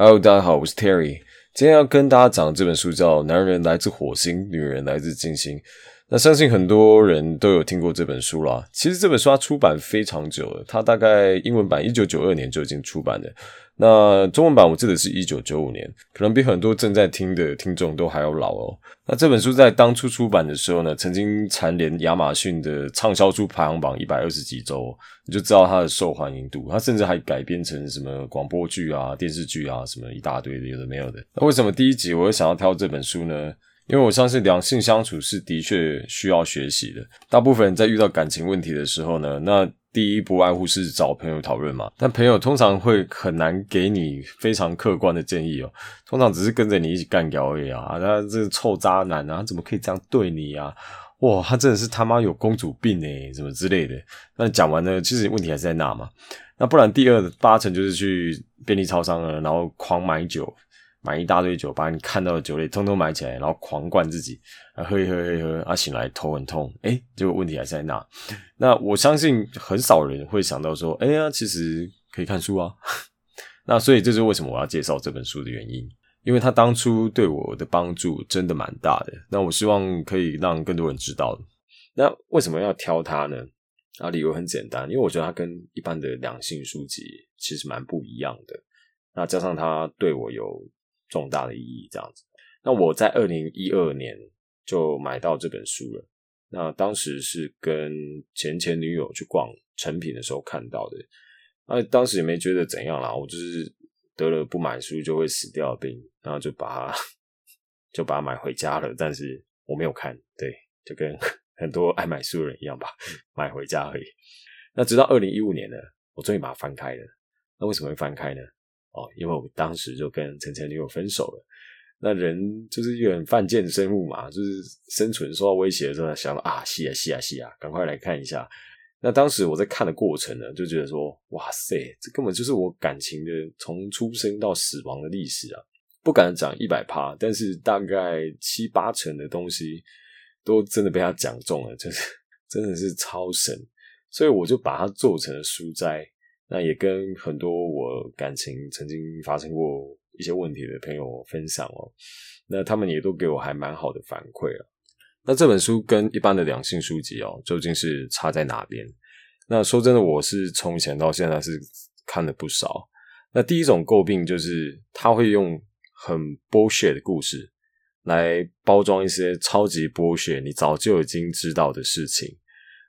Hello， 大家好，我是 Terry。今天要跟大家讲这本书叫《男人来自火星，女人来自金星》。那相信很多人都有听过这本书啦。其实这本书它出版非常久了，它大概英文版1992年就已经出版了。那中文版我记得是1995年，可能比很多正在听的听众都还要老哦。那这本书在当初出版的时候呢，曾经蝉联亚马逊的畅销书排行榜120几周，你就知道它的受欢迎度。它甚至还改编成什么广播剧啊、电视剧啊，什么一大堆的，有的没有的。那为什么第一集我会想要挑这本书呢？因为我相信两性相处是的确需要学习的。大部分人在遇到感情问题的时候呢，那第一不外乎是找朋友讨论嘛，但朋友通常会很难给你非常客观的建议哦，通常只是跟着你一起干掉而已啊，他这臭渣男啊，他怎么可以这样对你啊，哇，他真的是他妈有公主病欸，什么之类的。那讲完呢，其实问题还是在那嘛。那不然第二八成就是去便利超商了，然后狂买酒，买一大堆酒，把你看到的酒类通通买起来，然后狂灌自己，喝一喝喝一喝啊，醒来头很痛，结果问题还是在那。那我相信很少人会想到说，其实可以看书啊。那所以这是为什么我要介绍这本书的原因，因为它当初对我的帮助真的蛮大的，那我希望可以让更多人知道。那为什么要挑它呢？啊，理由很简单，因为我觉得它跟一般的两性书籍其实蛮不一样的，那加上它对我有重大的意义这样子。那我在2012年就买到这本书了，那当时是跟前女友去逛成品的时候看到的，那当时也没觉得怎样啦，我就是得了不买书就会死掉的病，然后就把它买回家了，但是我没有看，对，就跟很多爱买书的人一样吧，买回家而已。那直到2015年呢，我终于把它翻开了。那为什么会翻开呢？因为我当时就跟前女友分手了。那人就是一个很犯贱的生物嘛，就是生存受到威胁的时候想到啊，是啊，赶快来看一下。那当时我在看的过程呢，就觉得说，哇塞，这根本就是我感情的从出生到死亡的历史啊，不敢讲 100%， 但是大概7-8成的东西都真的被他讲中了，就是真的是超神。所以我就把它做成了书斋，那也跟很多我感情曾经发生过一些问题的朋友分享哦，那他们也都给我还蛮好的反馈啊。那这本书跟一般的两性书籍哦，究竟是差在哪边？那说真的，我是从以前到现在是看了不少。那第一种诟病就是他会用很 bullshit 的故事来包装一些超级 bullshit 你早就已经知道的事情。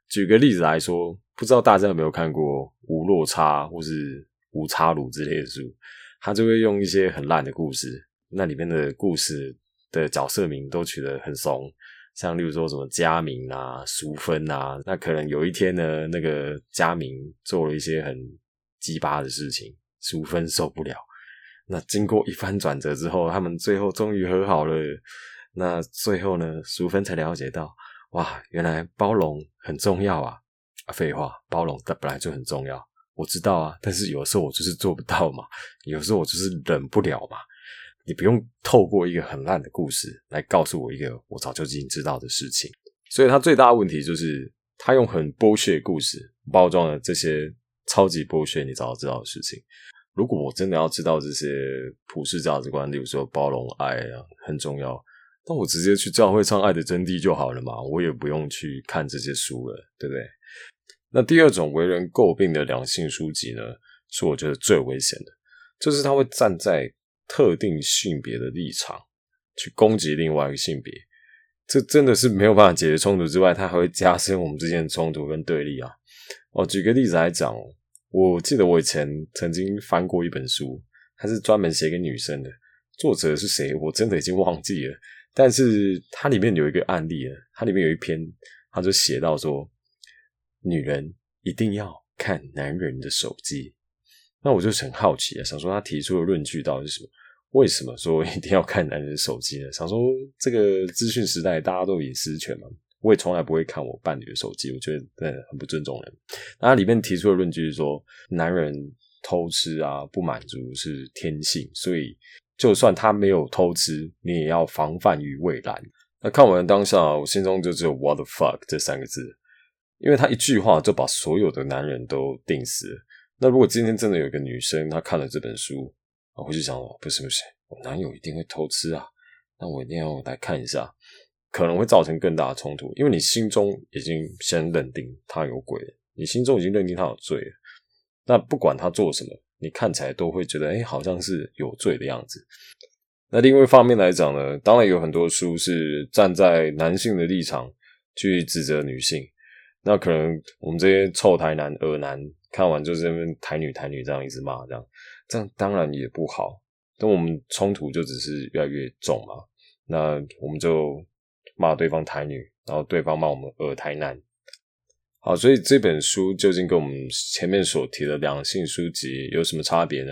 举个例子来说，不知道大家有没有看过无落差或是无差鲁之类的书，他就会用一些很烂的故事，那里面的故事的角色名都取得很怂，像例如说什么嘉明啊、淑芬啊，那可能有一天呢，那个嘉明做了一些很鸡巴的事情，淑芬受不了，那经过一番转折之后，他们最后终于和好了。那最后呢，淑芬才了解到，哇，原来包容很重要啊。废话，包容它本来就很重要，我知道啊，但是有时候我就是做不到嘛，有时候我就是忍不了嘛，你不用透过一个很烂的故事来告诉我一个我早就已经知道的事情。所以它最大的问题就是它用很bullshit的故事包装了这些超级bullshit你早就知道的事情。如果我真的要知道这些普世价值观，例如说包容、爱啊很重要，那我直接去教会唱《爱的真谛》就好了嘛，我也不用去看这些书了，对不对？那第二种为人诟病的两性书籍呢，是我觉得最危险的，就是它会站在特定性别的立场去攻击另外一个性别，这真的是没有办法解决冲突之外，它还会加深我们之间的冲突跟对立啊。举个例子来讲，我记得我以前曾经翻过一本书，它是专门写给女生的，作者是谁我真的已经忘记了，但是它里面有一个案例，它里面有一篇，它就写到说女人一定要看男人的手机。那我就很好奇啊，想说他提出的论据到底是什么，为什么说一定要看男人的手机呢？想说这个资讯时代大家都有隐私权嘛，我也从来不会看我伴侣的手机，我觉得真的很不尊重人。那他里面提出的论据是说，男人偷吃啊不满足是天性，所以就算他没有偷吃你也要防范于未然。那看完当下，我心中就只有 what the fuck 这三个字，因为他一句话就把所有的男人都定死了。那如果今天真的有一个女生她看了这本书，我就想，不行，我男友一定会偷吃啊，那我一定要来看一下，可能会造成更大的冲突，因为你心中已经先认定他有鬼了，你心中已经认定他有罪了，那不管他做什么，你看起来都会觉得好像是有罪的样子。那另外一方面来讲呢，当然有很多书是站在男性的立场去指责女性，那可能我们这些臭台男恶男看完就是那边台女这样一直骂，这样当然也不好，但我们冲突就只是越来越重嘛，那我们就骂对方台女，然后对方骂我们恶台男。好，所以这本书究竟跟我们前面所提的两性书籍有什么差别呢？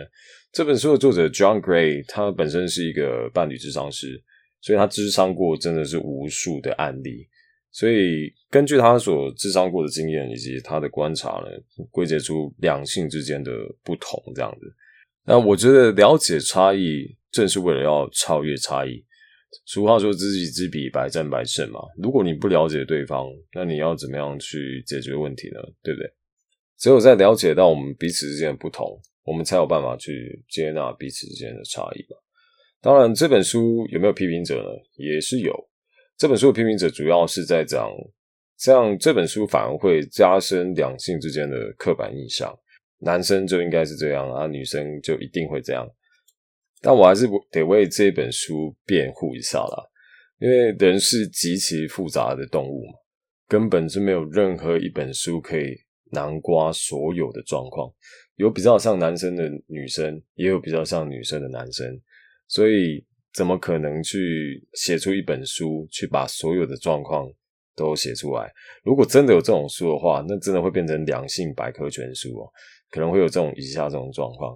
这本书的作者 John Gray 他本身是一个伴侣咨商师，所以他咨商过真的是无数的案例，所以根据他所咨商过的经验以及他的观察呢，归结出两性之间的不同这样子。那我觉得了解差异正是为了要超越差异，俗话说知己知彼百战百胜嘛，如果你不了解对方，那你要怎么样去解决问题呢？对不对？只有在了解到我们彼此之间的不同，我们才有办法去接纳彼此之间的差异嘛。当然这本书有没有批评者呢？也是有，这本书的批评者主要是在讲这样，这本书反而会加深两性之间的刻板印象，男生就应该是这样啊，女生就一定会这样。但我还是得为这本书辩护一下啦，因为人是极其复杂的动物嘛，根本是没有任何一本书可以囊括所有的状况，有比较像男生的女生，也有比较像女生的男生，所以怎么可能去写出一本书去把所有的状况都写出来？如果真的有这种书的话，那真的会变成两性百科全书哦，可能会有这种以下这种状况。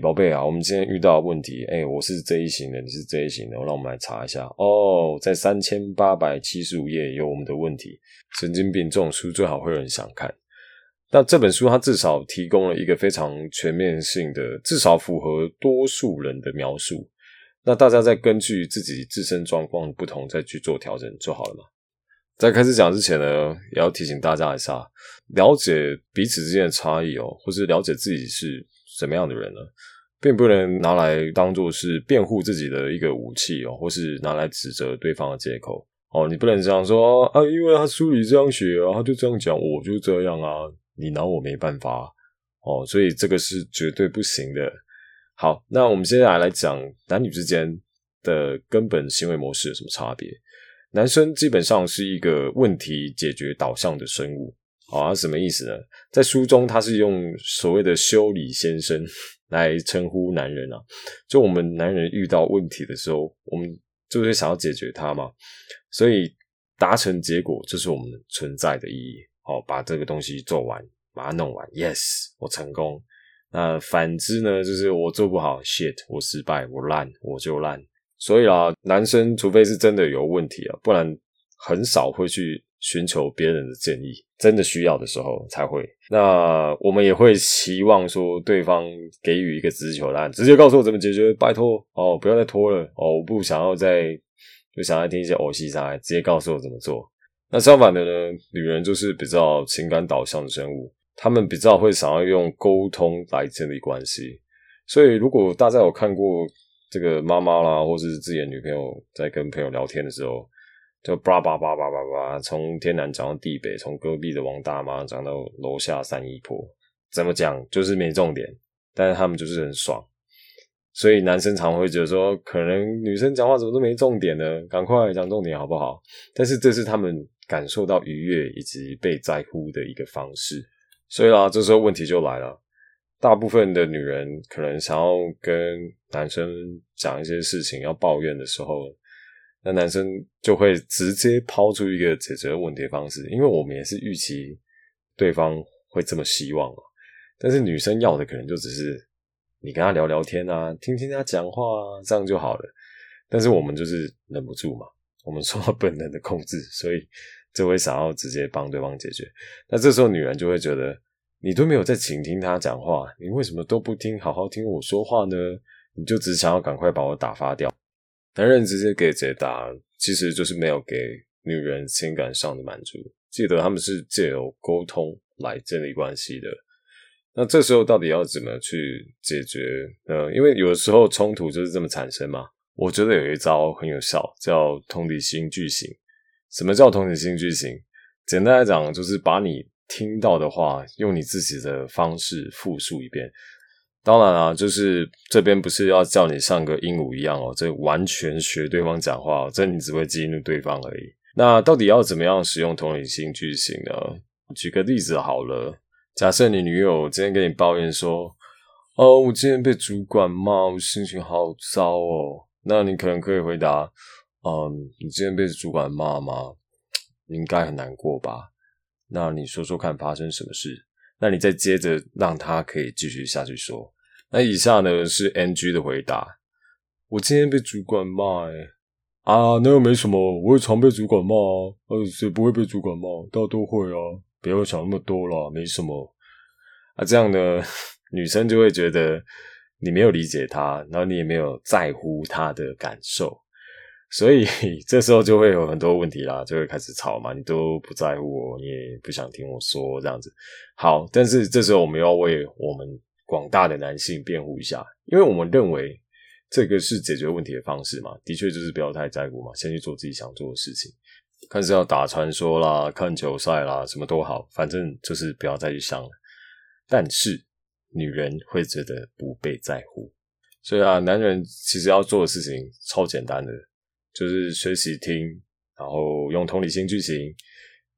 宝贝啊，我们今天遇到的问题，我是这一型的，你是这一型的，让我们来查一下。哦，在3875页有我们的问题。神经病，这种书最好会有人想看。那这本书它至少提供了一个非常全面性的，至少符合多数人的描述。那大家再根据自己自身状况不同再去做调整就好了嘛。在开始讲之前呢，也要提醒大家一下，了解彼此之间的差异哦，或是了解自己是什么样的人呢，并不能拿来当作是辩护自己的一个武器哦，或是拿来指责对方的借口哦。你不能这样说啊，因为他书里这样写啊，他就这样讲，我就这样啊，你拿我没办法哦，所以这个是绝对不行的。好，那我们接下来讲男女之间的根本行为模式有什么差别。男生基本上是一个问题解决导向的生物。啊，什么意思呢？在书中他是用所谓的修理先生来称呼男人啊，就我们男人遇到问题的时候，我们就会想要解决它嘛，所以达成结果就是我们存在的意义。好，把这个东西做完，把它弄完 ，yes， 我成功。那反之呢，就是我做不好 ，shit， 我失败，我烂，我就烂。所以啦，男生除非是真的有问题啊，不然很少会去寻求别人的建议，真的需要的时候才会。那我们也会期望说对方给予一个直球答案，直接告诉我怎么解决，拜托哦，不要再拖了哦，我不想要再听一些偶戏上来，直接告诉我怎么做。那相反的呢，女人就是比较情感导向的生物，她们比较会想要用沟通来建立关系。所以如果大家有看过这个妈妈啦，或是自己的女朋友在跟朋友聊天的时候，就叭叭叭叭叭叭，从天南讲到地北，从隔壁的王大妈讲到楼下三姨婆，怎么讲就是没重点，但是他们就是很爽。所以男生常会觉得说，可能女生讲话怎么都没重点呢，赶快讲重点好不好？但是这是他们感受到愉悦以及被在乎的一个方式。所以啦，这时候问题就来了，大部分的女人可能想要跟男生讲一些事情要抱怨的时候，那男生就会直接抛出一个解决问题的方式，因为我们也是预期对方会这么希望嘛。但是女生要的可能就只是你跟他聊聊天啊，听听他讲话啊，这样就好了。但是我们就是忍不住嘛，我们受到本能的控制，所以就会想要直接帮对方解决。那这时候女人就会觉得，你都没有在倾听他讲话，你为什么都不听，好好听我说话呢？你就只想要赶快把我打发掉。男人直接给解答，其实就是没有给女人情感上的满足。记得他们是借由沟通来建立关系的。那这时候到底要怎么去解决呢？因为有的时候冲突就是这么产生嘛。我觉得有一招很有效，叫同理心句型。什么叫同理心句型？简单来讲，就是把你听到的话用你自己的方式复述一遍。当然啦，就是这边不是要叫你像个鹦鹉一样哦，这完全学对方讲话哦，这你只会激怒对方而已。那到底要怎么样使用同理心句型呢？举个例子好了，假设你女友今天跟你抱怨说，哦，我今天被主管骂，我心情好糟哦。那你可能可以回答，你今天被主管骂吗？你应该很难过吧？那你说说看发生什么事？那你再接着让他可以继续下去说。那以下呢是 NG 的回答。我今天被主管骂啊，那又没什么，我也常被主管骂啊，谁不会被主管骂？大家都会啊，不要想那么多啦，没什么。啊，这样呢，女生就会觉得你没有理解她，然后你也没有在乎她的感受，所以这时候就会有很多问题啦，就会开始吵嘛，你都不在乎我，你也不想听我说，这样子。好，但是这时候我们要为我们广大的男性辩护一下，因为我们认为这个是解决问题的方式嘛，的确就是不要太在乎嘛，先去做自己想做的事情，看是要打传说啦，看球赛啦，什么都好，反正就是不要再去想了。但是女人会觉得不被在乎，所以啊，男人其实要做的事情超简单的，就是学习听，然后用同理心句型，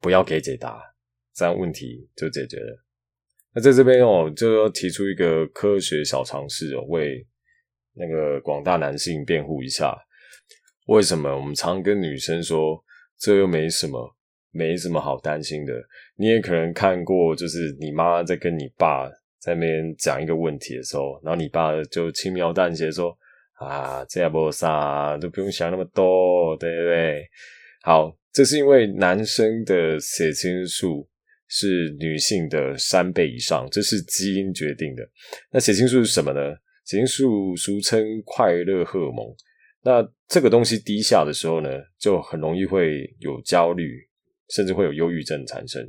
不要给解答，这样问题就解决了。那在这边哦，就要提出一个科学小常识哦，为那个广大男性辩护一下，为什么我们常跟女生说这又没什么，没什么好担心的？你也可能看过，就是你妈在跟你爸在那边讲一个问题的时候，然后你爸就轻描淡写说啊，这也没啥，都不用想那么多，对不对？好，这是因为男生的血清素是女性的3倍以上，这是基因决定的。那血清素是什么呢？血清素俗称快乐荷尔蒙，那这个东西低下的时候呢，就很容易会有焦虑，甚至会有忧郁症产生。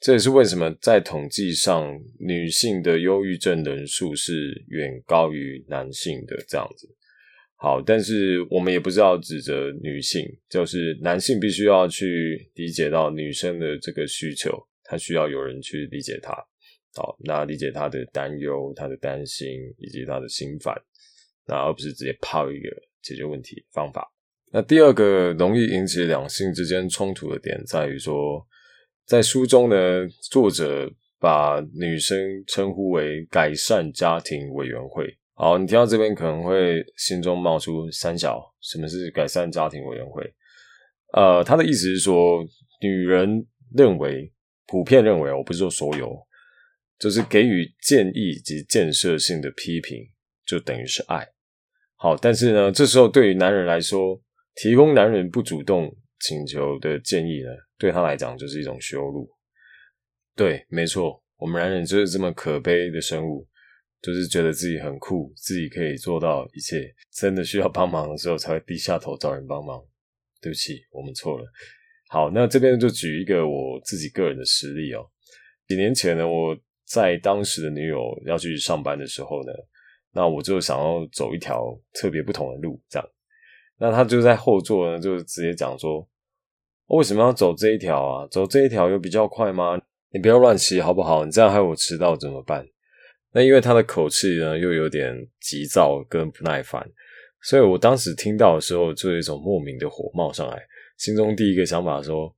这也是为什么在统计上，女性的忧郁症人数是远高于男性的这样子。好，但是我们也不是要指责女性，就是男性必须要去理解到女生的这个需求，他需要有人去理解他。好，那理解他的担忧，他的担心，以及他的心烦，那而不是直接抛一个解决问题方法。那第二个容易引起两性之间冲突的点在于说，在书中呢，作者把女生称呼为改善家庭委员会。好，你听到这边可能会心中冒出三小，什么是改善家庭委员会？他的意思是说，女人认为，普遍认为，我不是说所有，就是给予建议及建设性的批评就等于是爱。好，但是呢，这时候对于男人来说，提供男人不主动请求的建议呢，对他来讲就是一种羞辱。对，没错，我们男人就是这么可悲的生物，就是觉得自己很酷，自己可以做到一切，真的需要帮忙的时候才会低下头找人帮忙。对不起，我们错了。好，那这边就举一个我自己个人的实例哦。几年前呢，我在当时的女友要去上班的时候呢，那我就想要走一条特别不同的路这样。那她就在后座呢，就直接讲说，为什么要走这一条啊？走这一条有比较快吗？你不要乱骑好不好？你这样害我迟到怎么办？那因为她的口气呢又有点急躁跟不耐烦，所以我当时听到的时候就有一种莫名的火冒上来，心中第一个想法说，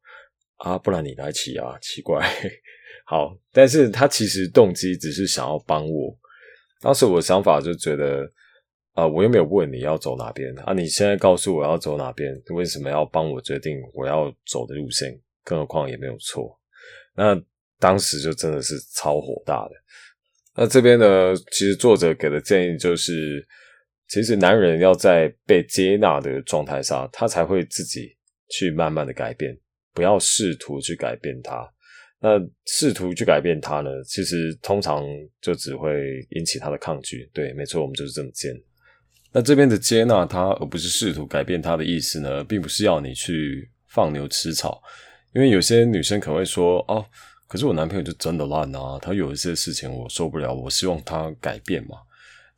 啊，不然你来骑啊，奇怪。好，但是他其实动机只是想要帮我。当时我的想法就觉得，我又没有问你要走哪边啊，你现在告诉我要走哪边，为什么要帮我决定我要走的路线？更何况也没有错。那当时就真的是超火大的。那这边呢，其实作者给的建议就是，其实男人要在被接纳的状态下，他才会自己去慢慢的改变，不要试图去改变他。那试图去改变他呢，其实通常就只会引起他的抗拒。对，没错，我们就是这么见。那这边的接纳他而不是试图改变他的意思呢，并不是要你去放牛吃草。因为有些女生可能会说，哦，可是我男朋友就真的烂啊，他有一些事情我受不了，我希望他改变嘛。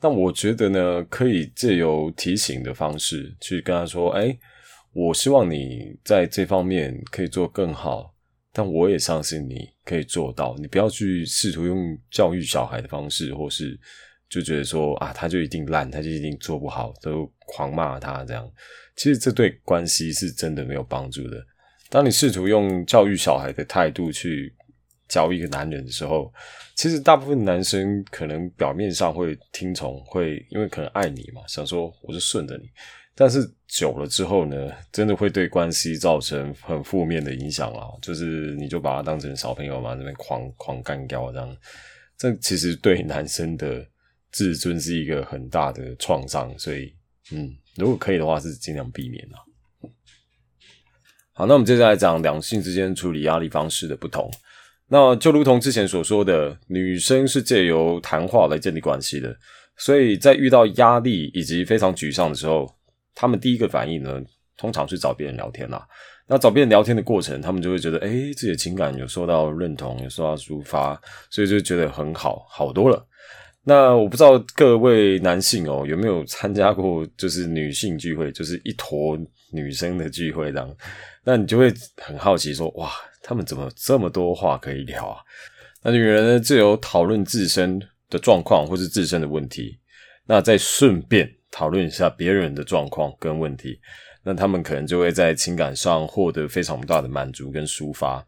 那我觉得呢，可以借由提醒的方式去跟他说，诶，我希望你在这方面可以做更好，但我也相信你可以做到。你不要去试图用教育小孩的方式，或是就觉得说啊，他就一定烂，他就一定做不好，都狂骂他这样。其实这对关系是真的没有帮助的。当你试图用教育小孩的态度去教一个男人的时候，其实大部分男生可能表面上会听从，会因为可能爱你嘛，想说我就顺着你。但是久了之后呢，真的会对关系造成很负面的影响啦，就是你就把他当成小朋友嘛，那边狂干掉这样。这其实对男生的自尊是一个很大的创伤，所以如果可以的话是尽量避免啦。好，那我们接下来讲两性之间处理压力方式的不同。那就如同之前所说的，女生是借由谈话来建立关系的，所以在遇到压力以及非常沮丧的时候，她们第一个反应呢，通常是找别人聊天啦。那找别人聊天的过程，他们就会觉得自己的情感有受到认同，有受到抒发，所以就觉得很好，好多了。那我不知道各位男性有没有参加过就是女性聚会，就是一坨女生的聚会这样，那你就会很好奇说，哇，他们怎么这么多话可以聊啊。那女人呢，就有讨论自身的状况或是自身的问题，那再顺便讨论一下别人的状况跟问题，那他们可能就会在情感上获得非常大的满足跟抒发。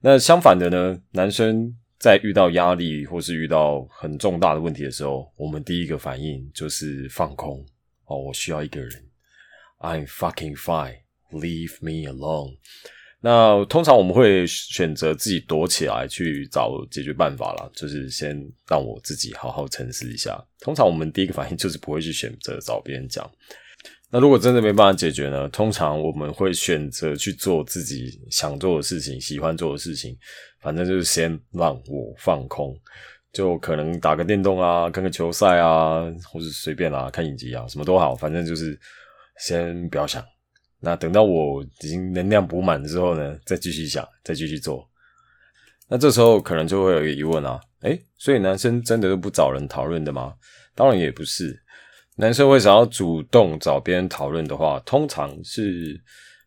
那相反的呢，男生在遇到压力或是遇到很重大的问题的时候，我们第一个反应就是放空。我需要一个人。I'm fucking fine. Leave me alone. 那通常我们会选择自己躲起来去找解决办法啦，就是先让我自己好好沉思一下。通常我们第一个反应就是不会去选择找别人讲。那如果真的没办法解决呢，通常我们会选择去做自己想做的事情，喜欢做的事情，反正就是先让我放空，就可能打个电动啊，看个球赛啊，或是随便啦，看影集啊，什么都好，反正就是先不要想。那等到我已经能量补满之后呢，再继续想，再继续做。那这时候可能就会有一个疑问啊，所以男生真的都不找人讨论的吗？当然也不是。男生会想要主动找别人讨论的话，通常是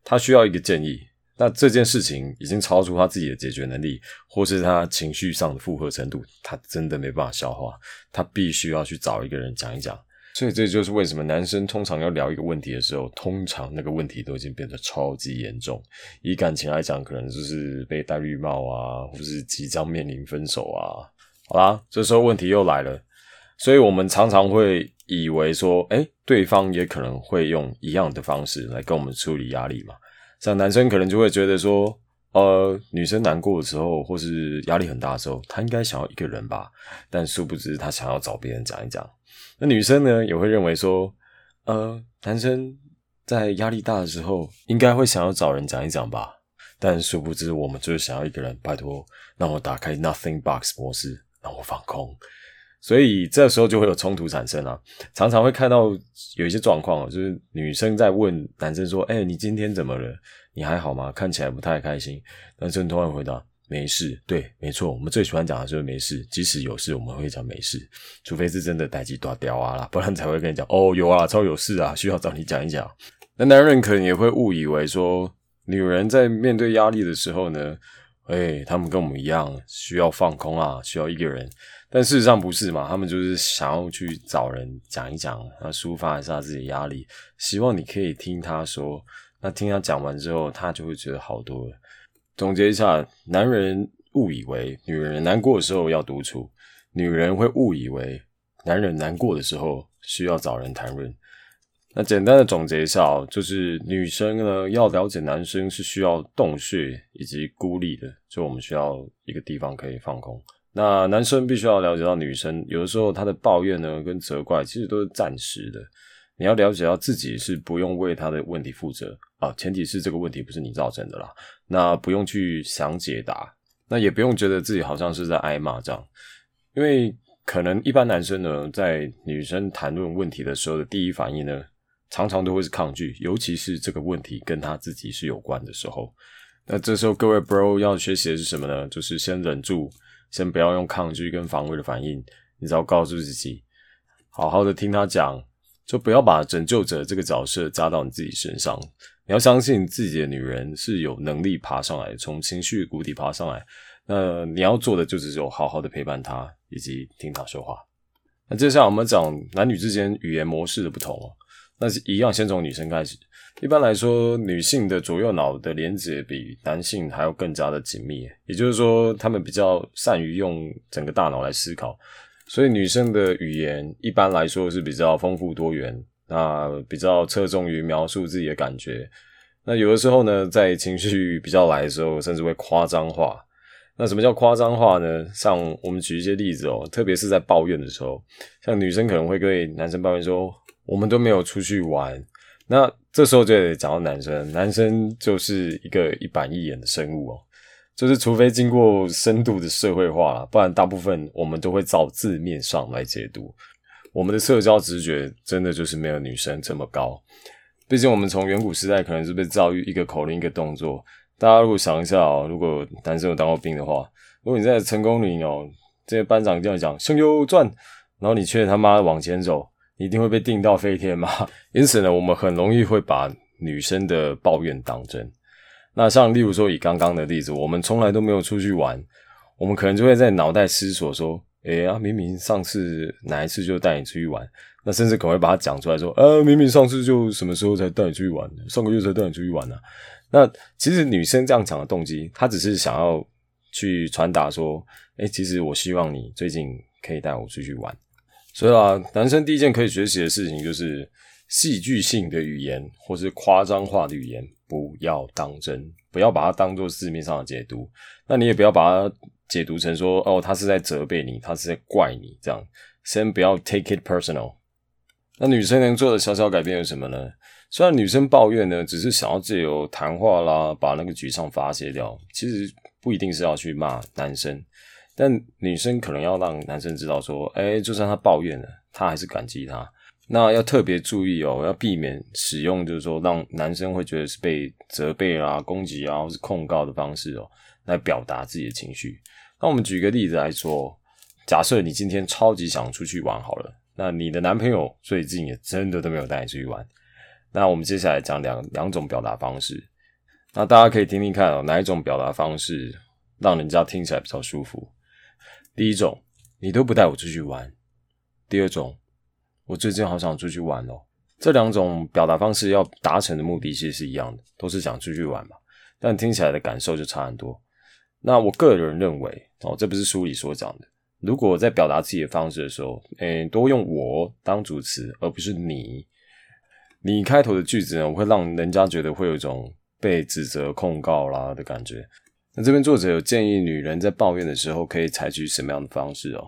他需要一个建议，那这件事情已经超出他自己的解决能力，或是他情绪上的负荷程度，他真的没办法消化，他必须要去找一个人讲一讲。所以这就是为什么男生通常要聊一个问题的时候，通常那个问题都已经变得超级严重。以感情来讲，可能就是被戴绿帽啊，或是即将面临分手啊。好啦，这时候问题又来了，所以我们常常会以为说，对方也可能会用一样的方式来跟我们处理压力嘛。像男生可能就会觉得说，女生难过的时候或是压力很大的时候，她应该想要一个人吧，但殊不知她想要找别人讲一讲。那女生呢，也会认为说，男生在压力大的时候应该会想要找人讲一讲吧，但殊不知我们就是想要一个人，拜托让我打开 Nothing Box 模式，让我放空。所以这时候就会有冲突产生啦，常常会看到有一些状况就是女生在问男生说，你今天怎么了？你还好吗？看起来不太开心。男生突然回答，没事。对，没错，我们最喜欢讲的就是没事，即使有事我们会讲没事，除非是真的代志大条啊啦，不然才会跟你讲，有啊，超有事啊，需要找你讲一讲。那男人可能也会误以为说，女人在面对压力的时候呢，他们跟我们一样需要放空啊，需要一个人。但事实上不是嘛，他们就是想要去找人讲一讲，抒发一下自己的压力，希望你可以听他说。那听他讲完之后，他就会觉得好多了。总结一下，男人误以为女人难过的时候要独处，女人会误以为男人难过的时候需要找人谈论。那简单的总结一下就是女生呢，要了解男生是需要洞穴以及孤立的，就我们需要一个地方可以放空。那男生必须要了解到女生有的时候她的抱怨呢跟责怪其实都是暂时的，你要了解到自己是不用为她的问题负责啊，前提是这个问题不是你造成的啦，那不用去想解答，那也不用觉得自己好像是在挨骂这样。因为可能一般男生呢，在女生谈论问题的时候的第一反应呢，常常都会是抗拒，尤其是这个问题跟他自己是有关的时候。那这时候各位 bro 要学习的是什么呢？就是先忍住，先不要用抗拒跟防卫的反应，你只要告诉自己，好好的听他讲，就不要把拯救者这个角色加到你自己身上。你要相信自己的女人是有能力爬上来，从情绪谷底爬上来。那你要做的就只有好好的陪伴她，以及听她说话。那接下来我们讲男女之间语言模式的不同哦。那是一样，先从女生开始。一般来说，女性的左右脑的连结比男性还要更加的紧密，也就是说，他们比较善于用整个大脑来思考，所以女生的语言一般来说是比较丰富多元，那比较侧重于描述自己的感觉。那有的时候呢，在情绪比较来的时候，甚至会夸张化。那什么叫夸张化呢？像我们举一些例子哦，特别是在抱怨的时候，像女生可能会对男生抱怨说，我们都没有出去玩。那这时候就得讲到男生，男生就是一个一板一眼的生物哦，就是除非经过深度的社会化啦，不然大部分我们都会照字面上来解读。我们的社交直觉真的就是没有女生这么高，毕竟我们从远古时代可能是被教育一个口令一个动作。大家如果想一下哦，如果男生有当过兵的话，如果你在成功岭哦，这些班长一定要讲向右转，然后你却他妈往前走，你一定会被定到飞天嘛。因此呢，我们很容易会把女生的抱怨当真。那像例如说以刚刚的例子，我们从来都没有出去玩，我们可能就会在脑袋思索说，明明上次哪一次就带你出去玩，那甚至可能会把它讲出来说，明明上次就什么时候才带你出去玩，上个月才带你出去玩啊。那其实女生这样讲的动机，她只是想要去传达说，其实我希望你最近可以带我出去玩。所以啊，男生第一件可以学习的事情就是戏剧性的语言或是夸张化的语言不要当真，不要把它当作字面上的解读。那你也不要把它解读成说，他是在责备你，他是在怪你，这样先不要 take it personal。 那女生能做的小小改变有什么呢？虽然女生抱怨呢，只是想要藉由谈话啦，把那个沮丧发泄掉，其实不一定是要去骂男生，但女生可能要让男生知道说，就算他抱怨了，他还是感激他。那要特别注意哦，要避免使用就是说让男生会觉得是被责备啦、攻击啊，或是控告的方式哦，来表达自己的情绪。那我们举个例子来说，假设你今天超级想出去玩好了，那你的男朋友最近也真的都没有带你出去玩。那我们接下来讲两种表达方式，那大家可以听听看哦，哪一种表达方式让人家听起来比较舒服。第一种，你都不带我出去玩；第二种，我最近好想出去玩哦。这两种表达方式要达成的目的其实是一样的，都是想出去玩嘛，但听起来的感受就差很多。那我个人认为哦，这不是书里所讲的，如果在表达自己的方式的时候，多用我当主词，而不是你。你开头的句子呢，我会让人家觉得会有一种被指责控告啦的感觉。那这边作者有建议女人在抱怨的时候可以采取什么样的方式哦？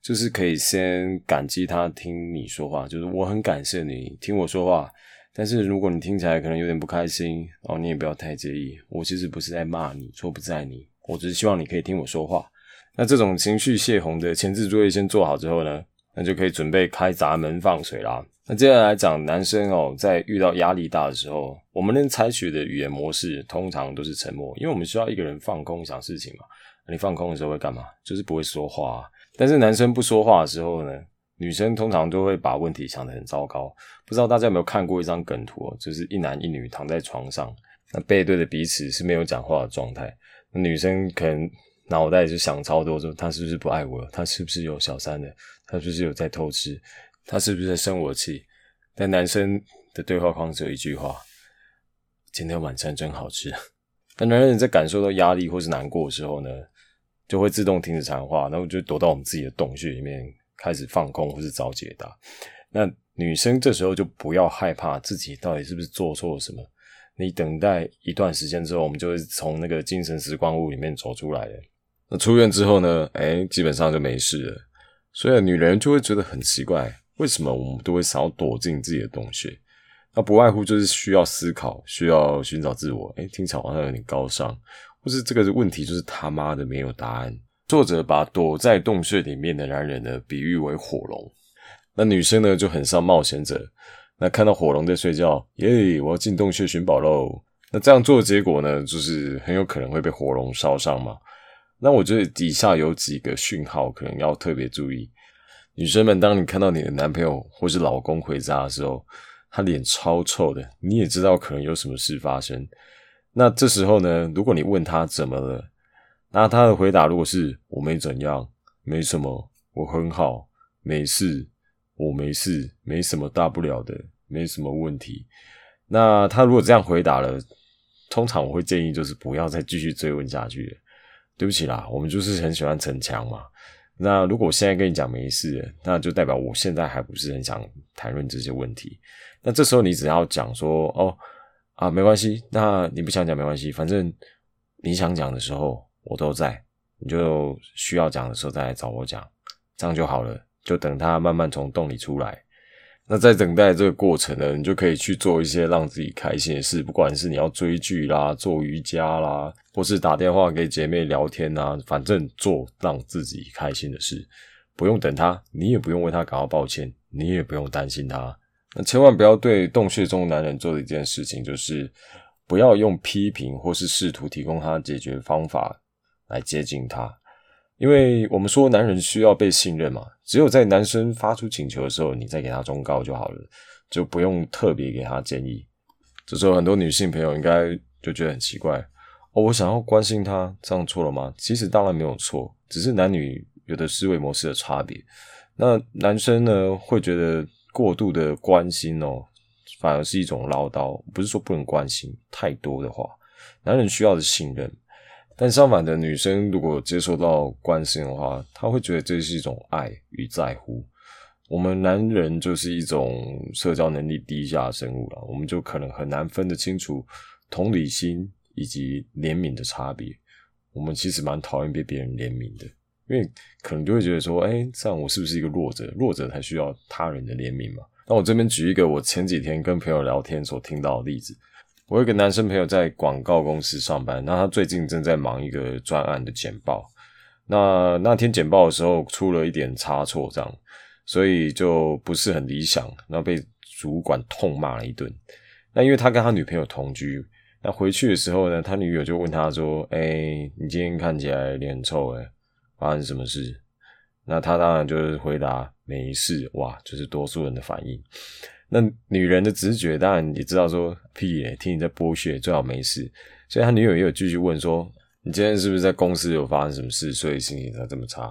就是可以先感激她听你说话，就是我很感谢你听我说话，但是如果你听起来可能有点不开心哦，你也不要太介意，我其实不是在骂你，说不在你，我只是希望你可以听我说话。那这种情绪泄洪的前置作业先做好之后呢，那就可以准备开闸门放水啦。那接下来讲男生哦，在遇到压力大的时候，我们能采取的语言模式通常都是沉默，因为我们需要一个人放空想事情嘛。你放空的时候会干嘛？就是不会说话啊。但是男生不说话的时候呢，女生通常都会把问题想得很糟糕。不知道大家有没有看过一张梗图哦，就是一男一女躺在床上，那背对着彼此是没有讲话的状态。那女生可能脑袋就想超多，说他是不是不爱我了？他是不是有小三了？他是不是有在偷吃？他是不是在生我气？但男生的对话框只有一句话：今天晚餐真好吃。但男人在感受到压力或是难过的时候呢，就会自动停止谈话，然后就躲到我们自己的洞穴里面，开始放空或是找解答。那女生这时候就不要害怕自己到底是不是做错了什么，你等待一段时间之后，我们就会从那个精神时光屋里面走出来了。那出院之后呢，基本上就没事了。所以女人就会觉得很奇怪，为什么我们都会想要躲进自己的洞穴？那不外乎就是需要思考，需要寻找自我。听起来好像有点高尚，或是这个问题就是他妈的没有答案。作者把躲在洞穴里面的男人呢，比喻为火龙。那女生呢，就很像冒险者。那看到火龙在睡觉，耶，我要进洞穴寻宝喽。那这样做的结果呢，就是很有可能会被火龙烧伤嘛。那我觉得以下有几个讯号可能要特别注意。女生们，当你看到你的男朋友或是老公回家的时候，他脸超臭的，你也知道可能有什么事发生。那这时候呢，如果你问他怎么了，那他的回答如果是我没怎样，没什么，我很好，没事，我没事，没什么大不了的，没什么问题。那他如果这样回答了，通常我会建议就是不要再继续追问下去了。对不起啦，我们就是很喜欢逞强嘛。那如果我现在跟你讲没事，那就代表我现在还不是很想谈论这些问题。那这时候你只要讲说哦啊没关系，那你不想讲没关系，反正你想讲的时候我都在，你就需要讲的时候再来找我讲，这样就好了，就等他慢慢从洞里出来。那在等待这个过程呢，你就可以去做一些让自己开心的事，不管是你要追剧啦，做瑜伽啦，或是打电话给姐妹聊天啦，反正做让自己开心的事，不用等他，你也不用为他感到抱歉，你也不用担心他。那千万不要对洞穴中的男人做的一件事情，就是不要用批评或是试图提供他解决方法来接近他。因为我们说男人需要被信任嘛，只有在男生发出请求的时候，你再给他忠告就好了，就不用特别给他建议。这时候很多女性朋友应该就觉得很奇怪，哦，我想要关心他，这样错了吗？其实当然没有错，只是男女有的思维模式的差别。那男生呢，会觉得过度的关心哦，反而是一种唠叨，不是说不能关心，太多的话，男人需要的信任。但相反的，女生如果接受到关心的话，她会觉得这是一种爱与在乎。我们男人就是一种社交能力低下的生物啦，我们就可能很难分得清楚同理心以及怜悯的差别。我们其实蛮讨厌被别人怜悯的，因为可能就会觉得说，这样我是不是一个弱者？弱者才需要他人的怜悯嘛。那我这边举一个我前几天跟朋友聊天所听到的例子。我有一个男生朋友在广告公司上班，那他最近正在忙一个专案的简报。那天简报的时候出了一点差错这样，所以就不是很理想，然后被主管痛骂了一顿。那因为他跟他女朋友同居，那回去的时候呢，他女友就问他说，你今天看起来脸很臭，发生什么事？那他当然就是回答没事。哇，就是多数人的反应。那女人的直觉当然也知道说屁咧，听你在剥削，最好没事。所以他女友也有继续问说，你今天是不是在公司有发生什么事，所以心情才这么差？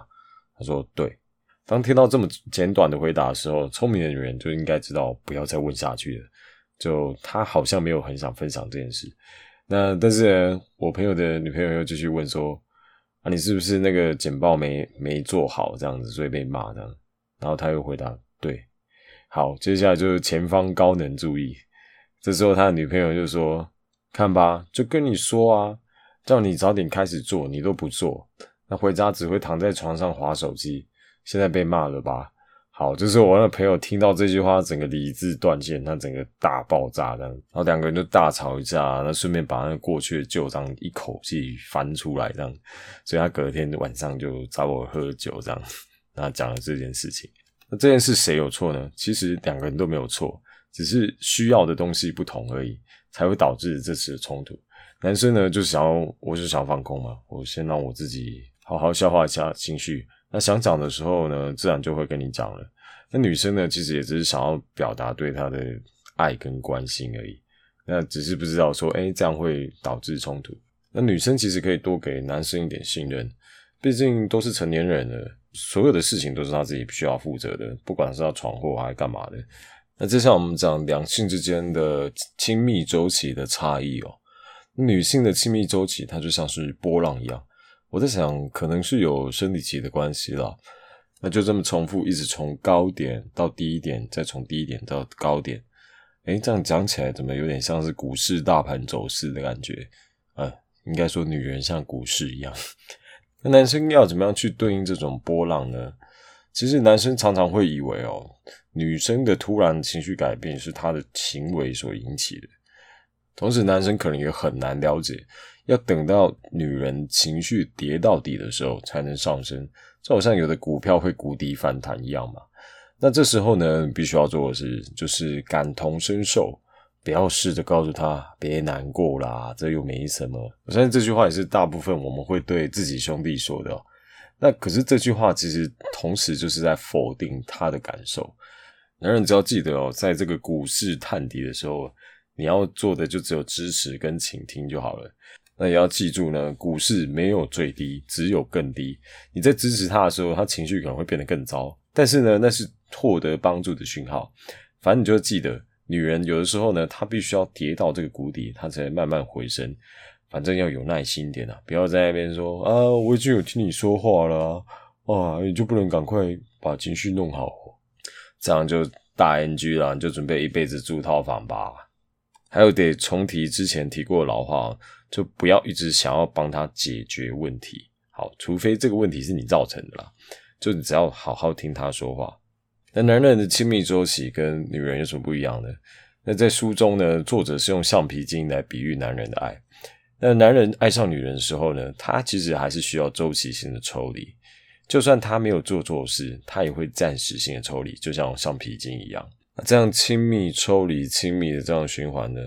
他说对。当听到这么简短的回答的时候，聪明的女人就应该知道不要再问下去了，就他好像没有很想分享这件事。那但是呢，我朋友的女朋友又继续问说，啊，你是不是那个简报没做好这样子，所以被骂这样？然后他又回答对。好，接下来就是前方高能注意。这时候他的女朋友就说，看吧，就跟你说啊，叫你早点开始做你都不做，那回家只会躺在床上滑手机，现在被骂了吧。好，这时候我那朋友听到这句话，整个理智断线，他整个大爆炸这样，然后两个人就大吵一架，那顺便把那过去的旧账一口气翻出来这样，所以他隔天晚上就找我喝酒这样，那讲了这件事情。那这件事谁有错呢？其实两个人都没有错，只是需要的东西不同而已，才会导致这次的冲突。男生呢，我就想放空嘛，我先让我自己好好消化一下情绪，那想讲的时候呢，自然就会跟你讲了。那女生呢，其实也只是想要表达对她的爱跟关心而已，那只是不知道说这样会导致冲突。那女生其实可以多给男生一点信任，毕竟都是成年人了，所有的事情都是他自己需要负责的，不管是他闯祸还是干嘛的。那接下来我们讲两性之间的亲密周期的差异哦。女性的亲密周期它就像是波浪一样，我在想可能是有生理期的关系啦。那就这么重复，一直从高点到低点，再从低点到高点。这样讲起来怎么有点像是股市大盘走势的感觉？应该说女人像股市一样。那男生要怎么样去对应这种波浪呢？其实男生常常会以为女生的突然情绪改变是她的行为所引起的，同时男生可能也很难了解，要等到女人情绪跌到底的时候才能上升，就好像有的股票会谷底反弹一样嘛。那这时候呢，必须要做的是就是感同身受，不要试着告诉他别难过啦，这又没什么。我相信这句话也是大部分我们会对自己兄弟说的哦。那可是这句话其实同时就是在否定他的感受。然而你只要记得哦，在这个股市探底的时候，你要做的就只有支持跟倾听就好了。那也要记住呢，股市没有最低，只有更低。你在支持他的时候，他情绪可能会变得更糟，但是呢，那是获得帮助的讯号。反正你就记得，女人有的时候呢，她必须要跌到这个谷底，她才能慢慢回升。反正要有耐心一点啊，不要在那边说啊，我已经有听你说话了啊，你就不能赶快把情绪弄好，这样就大 NG 啦，你就准备一辈子住套房吧。还有得重提之前提过的老话，就不要一直想要帮他解决问题。好，除非这个问题是你造成的啦，就你只要好好听他说话。那男人的亲密周期跟女人有什么不一样呢？那在书中呢，作者是用橡皮筋来比喻男人的爱。那男人爱上女人的时候呢，他其实还是需要周期性的抽离。就算他没有做错事，他也会暂时性的抽离，就像橡皮筋一样。那这样亲密抽离亲密的这样的循环呢，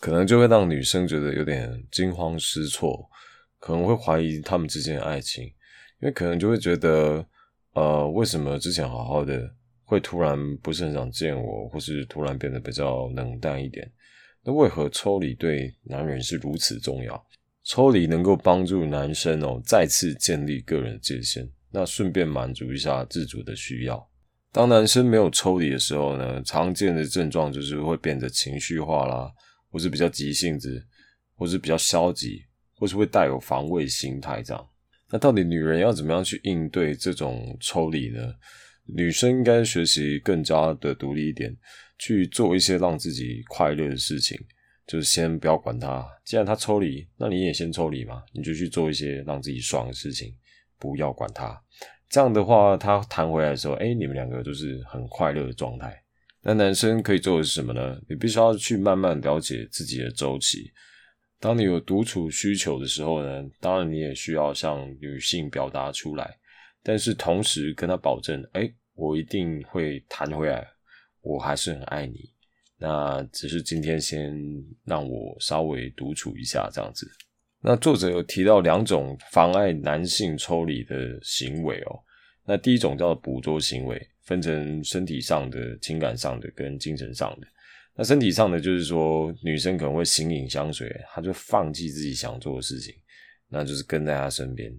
可能就会让女生觉得有点惊慌失措，可能会怀疑他们之间的爱情，因为可能就会觉得为什么之前好好的会突然不是很想见我，或是突然变得比较冷淡一点。那为何抽离对男人是如此重要？抽离能够帮助男生再次建立个人界限，那顺便满足一下自主的需要。当男生没有抽离的时候呢，常见的症状就是会变得情绪化啦，或是比较急性子，或是比较消极，或是会带有防卫心态这样。那到底女人要怎么样去应对这种抽离呢？女生应该学习更加的独立一点，去做一些让自己快乐的事情，就是先不要管他，既然他抽离，那你也先抽离嘛，你就去做一些让自己爽的事情，不要管他。这样的话，他弹回来的时候，你们两个都是很快乐的状态。那男生可以做的是什么呢？你必须要去慢慢了解自己的周期。当你有独处需求的时候呢，当然你也需要向女性表达出来，但是同时跟她保证，我一定会弹回来，我还是很爱你。那只是今天先让我稍微独处一下这样子。那作者有提到两种妨碍男性抽离的行为哦。那第一种叫捕捉行为，分成身体上的、情感上的跟精神上的。那身体上的就是说，女生可能会形影相随，她就放弃自己想做的事情，那就是跟在她身边。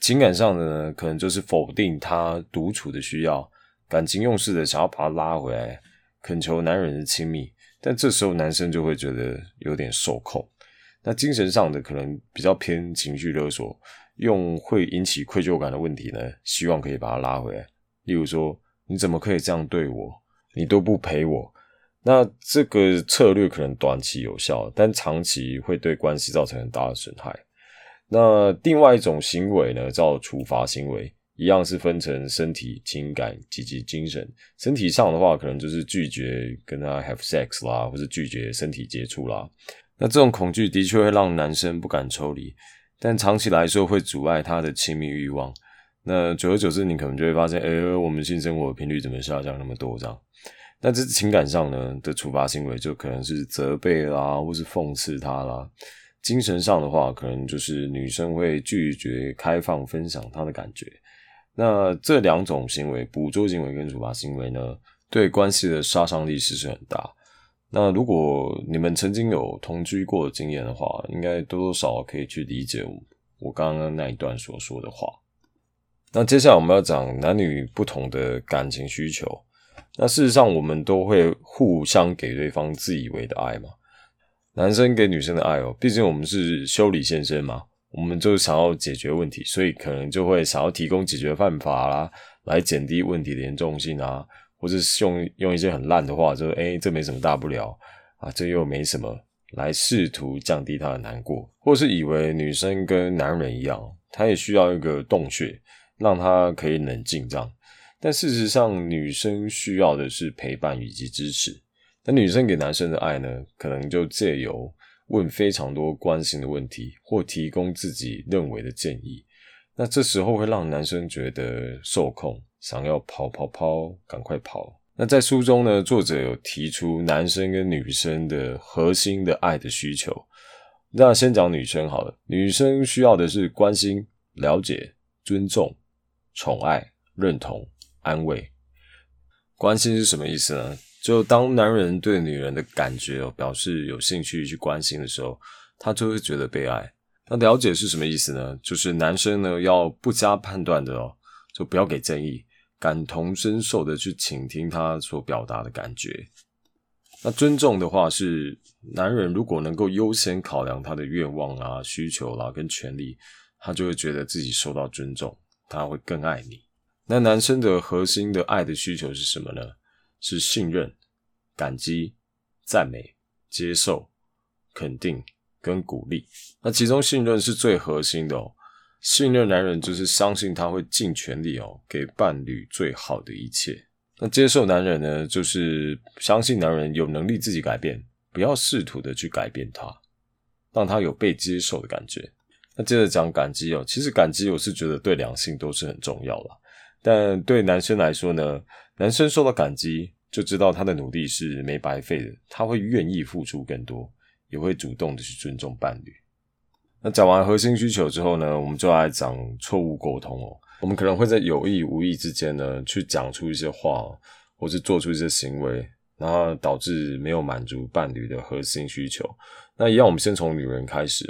情感上的呢，可能就是否定她独处的需要，感情用事的想要把她拉回来，恳求男人的亲密，但这时候男生就会觉得有点受控。那精神上的可能比较偏情绪勒索，用会引起愧疚感的问题呢，希望可以把它拉回来。例如说，你怎么可以这样对我？你都不陪我。那这个策略可能短期有效，但长期会对关系造成很大的损害。那另外一种行为呢，叫处罚行为。一样是分成身体、情感以及精神。身体上的话，可能就是拒绝跟他 have sex 啦，或是拒绝身体接触啦。那这种恐惧的确会让男生不敢抽离，但长期来说会阻碍他的亲密欲望。那久而久之，你可能就会发现，我们性生活的频率怎么下降那么多这样。那这情感上呢的处罚行为，就可能是责备啦，或是讽刺他啦。精神上的话，可能就是女生会拒绝开放分享她的感觉。那这两种行为，捕捉行为跟处罚行为呢，对关系的杀伤力其实很大。那如果你们曾经有同居过的经验的话，应该多多少少可以去理解我刚刚那一段所说的话。那接下来我们要讲男女不同的感情需求。那事实上我们都会互相给对方自以为的爱嘛，男生给女生的爱毕竟我们是修理先生嘛，我们就想要解决问题，所以可能就会想要提供解决办法啦，来减低问题的严重性啊，或是用一些很烂的话，就是这没什么大不了啊，这又没什么，来试图降低他的难过，或是以为女生跟男人一样，他也需要一个洞穴，让他可以冷静这样。但事实上，女生需要的是陪伴以及支持。那女生给男生的爱呢，可能就借由问非常多关心的问题，或提供自己认为的建议，那这时候会让男生觉得受控，想要跑，赶快跑。那在书中呢，作者有提出男生跟女生的核心的爱的需求。那先讲女生好了，女生需要的是关心、了解、尊重、宠爱、认同、安慰。关心是什么意思呢？就当男人对女人的感觉表示有兴趣去关心的时候，他就会觉得被爱。那了解是什么意思呢？就是男生呢要不加判断的就不要给建议，感同身受的去倾听他所表达的感觉。那尊重的话是，男人如果能够优先考量他的愿望啦、需求啦跟权利，他就会觉得自己受到尊重，他会更爱你。那男生的核心的爱的需求是什么呢？是信任、感激、赞美、接受、肯定跟鼓励。那其中信任是最核心的信任男人就是相信他会尽全力给伴侣最好的一切。那接受男人呢，就是相信男人有能力自己改变，不要试图的去改变他，让他有被接受的感觉。那接着讲感激其实感激我是觉得对两性都是很重要啦，但对男生来说呢，男生受到感激就知道他的努力是没白费的，他会愿意付出更多，也会主动的去尊重伴侣。那讲完核心需求之后呢，我们就来讲错误沟通我们可能会在有意无意之间呢，去讲出一些话或是做出一些行为，然后导致没有满足伴侣的核心需求。那一样我们先从女人开始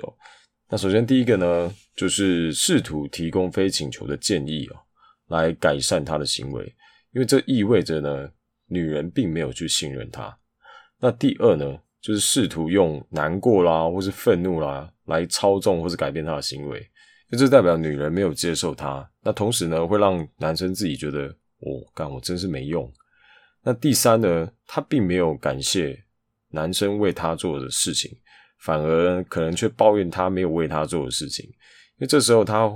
那首先第一个呢，就是试图提供非请求的建议来改善她的行为，因为这意味着呢，女人并没有去信任她。那第二呢，就是试图用难过啦或是愤怒啦来操纵或是改变她的行为，因为这代表女人没有接受她，那同时呢会让男生自己觉得干我真是没用。那第三呢，她并没有感谢男生为她做的事情，反而可能却抱怨他没有为她做的事情，因为这时候她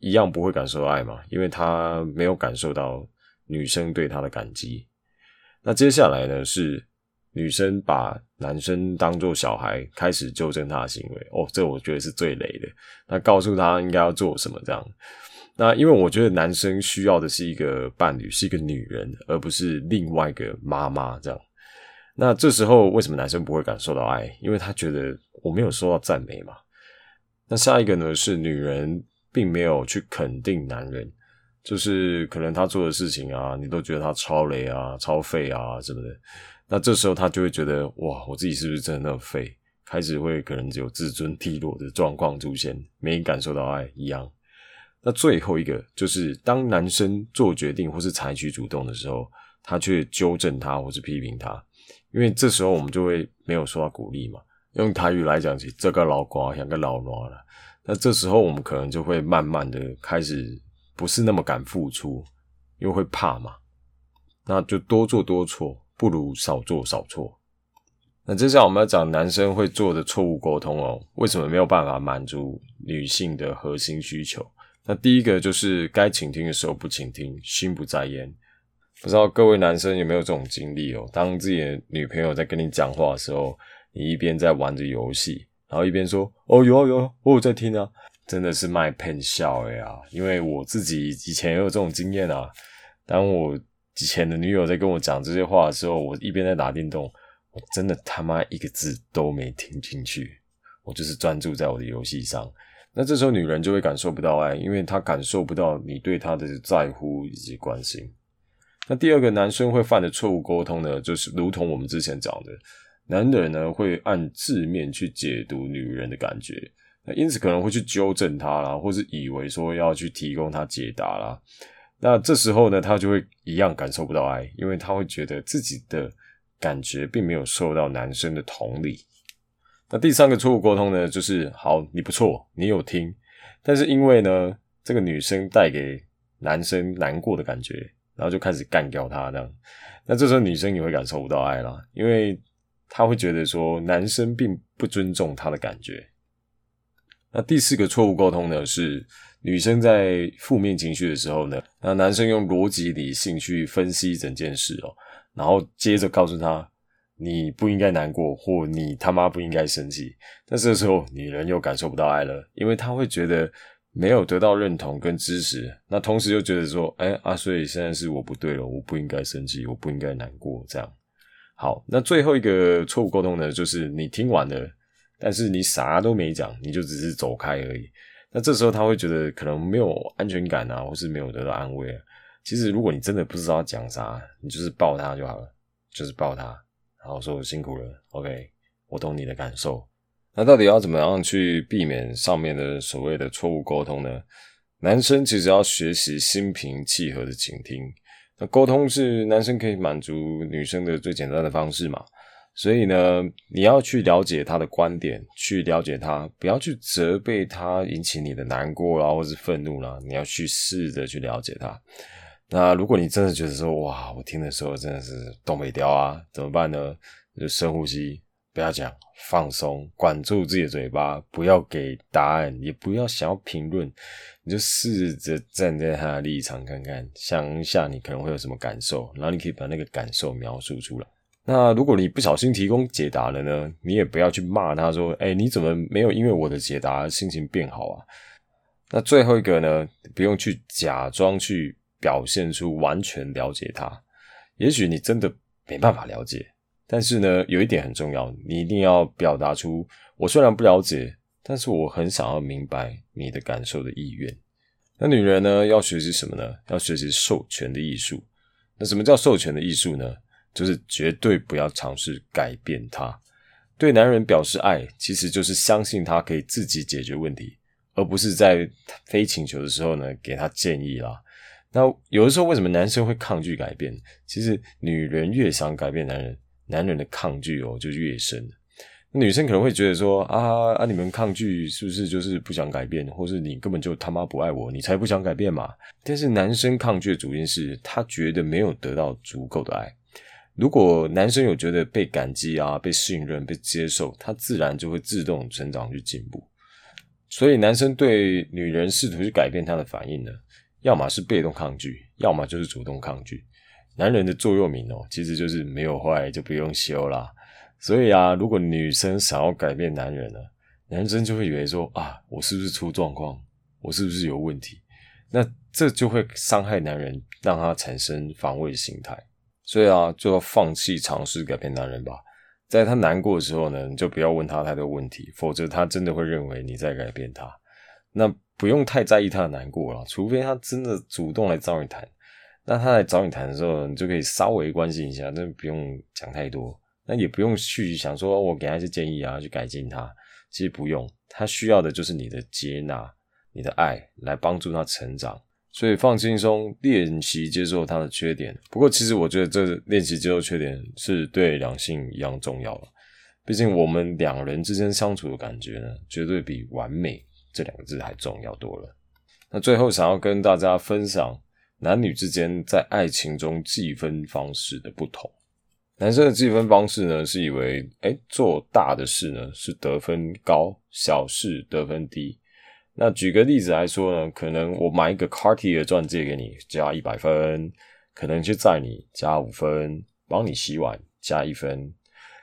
一样不会感受到爱嘛，因为她没有感受到女生对她的感激。那接下来呢，是女生把男生当作小孩，开始纠正他的行为这我觉得是最雷的，那告诉他应该要做什么这样。那因为我觉得男生需要的是一个伴侣，是一个女人，而不是另外一个妈妈这样。那这时候为什么男生不会感受到爱？因为他觉得我没有受到赞美嘛。那下一个呢，是女人并没有去肯定男人，就是可能他做的事情你都觉得他超雷啊、超废啊什么的。那这时候他就会觉得我自己是不是真的那么废，开始会可能只有自尊低落的状况出现，没感受到爱一样。那最后一个就是当男生做决定或是采取主动的时候，他却纠正他或是批评他，因为这时候我们就会没有受到鼓励嘛。用台语来讲，这个老瓜像个老卵了。那这时候我们可能就会慢慢的开始不是那么敢付出，因为会怕嘛。那就多做多错，不如少做少错。那接下来我们要讲男生会做的错误沟通为什么没有办法满足女性的核心需求。那第一个就是该倾听的时候不倾听，心不在焉。不知道各位男生有没有这种经历当自己的女朋友在跟你讲话的时候，你一边在玩着游戏，然后一边说有啊有啊，我有在听啊，真的是卖骗笑因为我自己以前也有这种经验当我以前的女友在跟我讲这些话的时候，我一边在打电动，我真的他妈一个字都没听进去，我就是专注在我的游戏上。那这时候女人就会感受不到爱，因为她感受不到你对她的在乎以及关心。那第二个男生会犯的错误沟通呢，就是如同我们之前讲的，男人呢会按字面去解读女人的感觉，那因此可能会去纠正她啦，或是以为说要去提供她解答啦。那这时候呢，他就会一样感受不到爱，因为他会觉得自己的感觉并没有受到男生的同理。那第三个错误沟通呢，就是好，你不错，你有听，但是因为呢，这个女生带给男生难过的感觉，然后就开始干掉他这样。那这时候女生也会感受不到爱啦，因为她会觉得说男生并不尊重她的感觉。那第四个错误沟通呢，是女生在负面情绪的时候呢，那男生用逻辑理性去分析整件事然后接着告诉她你不应该难过，或你他妈不应该生气。但是这时候女人又感受不到爱了，因为她会觉得没有得到认同跟支持，那同时又觉得说所以现在是我不对了，我不应该生气，我不应该难过，这样。好，那最后一个错误沟通呢，就是你听完了，但是你啥都没讲，你就只是走开而已。那这时候他会觉得可能没有安全感啊，或是没有得到安慰啊。其实如果你真的不知道讲啥，你就是抱他就好了，就是抱他，然后说辛苦了 OK， 我懂你的感受。那到底要怎么样去避免上面的所谓的错误沟通呢？男生其实要学习心平气和的倾听。那沟通是男生可以满足女生的最简单的方式嘛，所以呢，你要去了解他的观点，去了解他，不要去责备他引起你的难过啦，或是愤怒啦，你要去试着去了解他。那如果你真的觉得说，哇，我听的时候真的是东北调啊，怎么办呢？就深呼吸，不要讲，放松，管住自己的嘴巴，不要给答案，也不要想要评论，你就试着站在他的立场看看，想一下你可能会有什么感受，然后你可以把那个感受描述出来。那如果你不小心提供解答了呢，你也不要去骂他说，你怎么没有因为我的解答心情变好啊？那最后一个呢，不用去假装去表现出完全了解他，也许你真的没办法了解，但是呢，有一点很重要，你一定要表达出，我虽然不了解，但是我很想要明白你的感受的意愿。那女人呢，要学习什么呢？要学习授权的艺术。那什么叫授权的艺术呢？就是绝对不要尝试改变他。对男人表示爱，其实就是相信他可以自己解决问题，而不是在非请求的时候呢，给他建议啦。那有的时候为什么男生会抗拒改变？其实女人越想改变男人，男人的抗拒就越深。女生可能会觉得说你们抗拒是不是就是不想改变，或是你根本就他妈不爱我，你才不想改变嘛。但是男生抗拒的主因是他觉得没有得到足够的爱。如果男生有觉得被感激啊，被信任，被接受，他自然就会自动成长去进步。所以男生对女人试图去改变他的反应呢，要么是被动抗拒，要么就是主动抗拒。男人的座右铭其实就是没有坏就不用修啦。所以啊，如果女生想要改变男人呢，男生就会以为说我是不是出状况，我是不是有问题，那这就会伤害男人，让他产生防卫心态。所以啊，就要放弃尝试改变男人吧。在他难过的时候呢，你就不要问他太多问题，否则他真的会认为你在改变他。那不用太在意他的难过啦，除非他真的主动来找你谈。那他来找你谈的时候，你就可以稍微关心一下，但不用讲太多。那也不用去想说我给他一些建议啊，去改进他。其实不用，他需要的就是你的接纳，你的爱，来帮助他成长。所以放轻松，练习接受他的缺点。不过其实我觉得这练习接受缺点是对两性一样重要了。毕竟我们两人之间相处的感觉呢，绝对比完美这两个字还重要多了。那最后想要跟大家分享男女之间在爱情中计分方式的不同。男生的计分方式呢，是以为做大的事呢是得分高，小事得分低。那举个例子来说呢，可能我买一个 Cartier 钻戒给你加100分，可能去载你加5分，帮你洗碗加1分。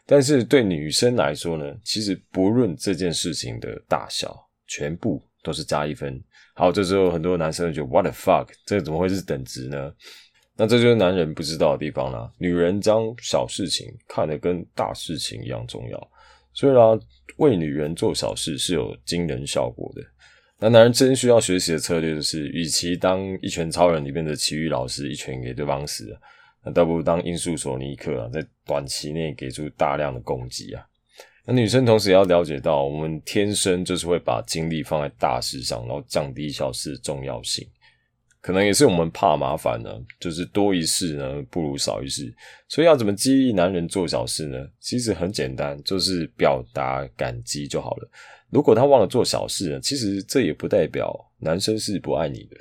但是对女生来说呢，其实不论这件事情的大小，全部都是加1分。好，这时候很多男生就觉得 What the fuck， 这怎么会是等值呢？那这就是男人不知道的地方啦。女人将小事情看得跟大事情一样重要，所以啦，为女人做小事是有惊人效果的。那男人真需要学习的策略就是，与其当一拳超人里面的奇遇老师一拳给对方死了，那倒不如当音速索尼克在短期内给出大量的攻击啊。那女生同时也要了解到，我们天生就是会把精力放在大事上，然后降低小事的重要性。可能也是我们怕麻烦呢，就是多一事呢不如少一事。所以要怎么激励男人做小事呢？其实很简单，就是表达感激就好了。如果他忘了做小事呢，其实这也不代表男生是不爱你的。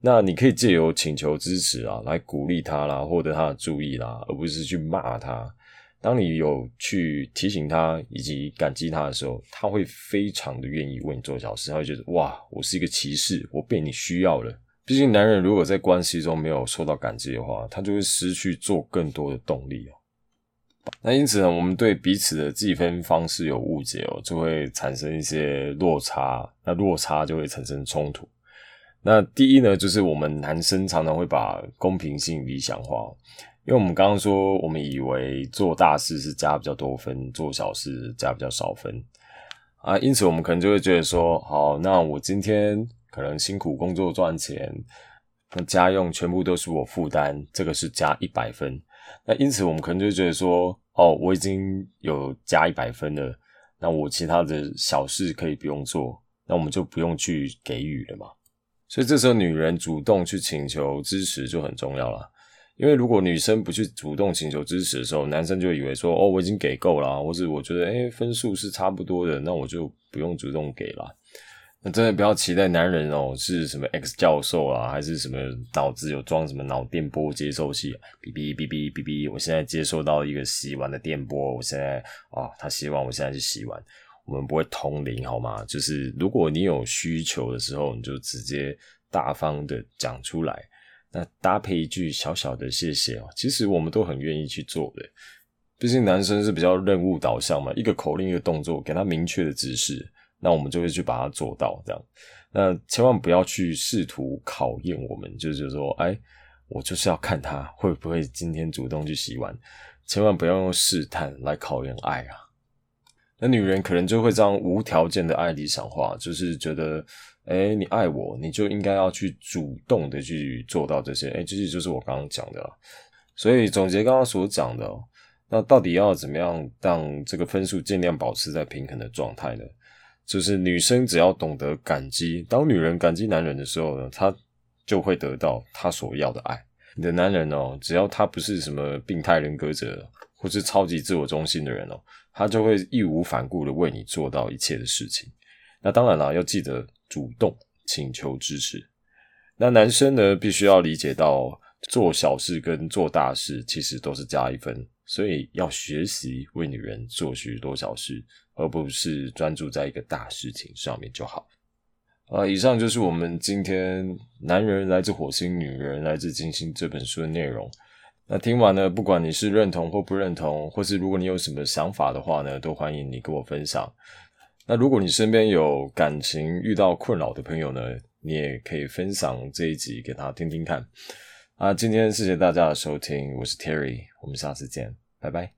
那你可以借由请求支持啊，来鼓励他啦，获得他的注意啦，而不是去骂他。当你有去提醒他以及感激他的时候，他会非常的愿意为你做小事，他会觉得哇，我是一个骑士，我被你需要了。毕竟男人如果在关系中没有受到感激的话，他就会失去做更多的动力。那因此呢，我们对彼此的计分方式有误解哦，就会产生一些落差，那落差就会产生冲突。那第一呢，就是我们男生常常会把公平性理想化哦，因为我们刚刚说，我们以为做大事是加比较多分，做小事加比较少分啊，因此我们可能就会觉得说，好，那我今天可能辛苦工作赚钱，那家用全部都是我负担，这个是加100分。那因此我们可能就觉得说，哦，我已经有加100分了，那我其他的小事可以不用做，那我们就不用去给予了嘛。所以这时候女人主动去请求支持就很重要啦。因为如果女生不去主动请求支持的时候，男生就以为说，哦，我已经给够啦，或是我觉得分数是差不多的，那我就不用主动给啦。那真的不要期待男人哦是什么 X 教授啊，还是什么脑子有装什么脑电波接收器，哔哔哔哔哔哔，我现在接收到一个洗碗的电波，我现在他洗碗，我现在去洗碗。我们不会通灵好吗？就是如果你有需求的时候，你就直接大方的讲出来，那搭配一句小小的谢谢哦，其实我们都很愿意去做的。毕竟男生是比较任务导向嘛，一个口令一个动作，给他明确的指示，那我们就会去把它做到这样。那千万不要去试图考验我们，就是说，我就是要看他会不会今天主动去洗碗，千万不要用试探来考验爱啊。那女人可能就会这样无条件的爱理想化，就是觉得你爱我，你就应该要去主动的去做到这些，这些就是我刚刚讲的啦。所以总结刚刚所讲的哦，那到底要怎么样让这个分数尽量保持在平衡的状态呢？就是女生只要懂得感激，当女人感激男人的时候呢，她就会得到她所要的爱。你的男人哦，只要他不是什么病态人格者或是超级自我中心的人哦，他就会义无反顾的为你做到一切的事情。那当然啦，要记得主动请求支持。那男生呢，必须要理解到做小事跟做大事其实都是加一分，所以要学习为女人做许多小事，而不是专注在一个大事情上面就好。以上就是我们今天《男人来自火星，女人来自金星》这本书的内容。那听完呢，不管你是认同或不认同，或是如果你有什么想法的话呢，都欢迎你跟我分享。那如果你身边有感情遇到困扰的朋友呢，你也可以分享这一集给他听听看。今天谢谢大家的收听，我是 Terry， 我们下次见，拜拜。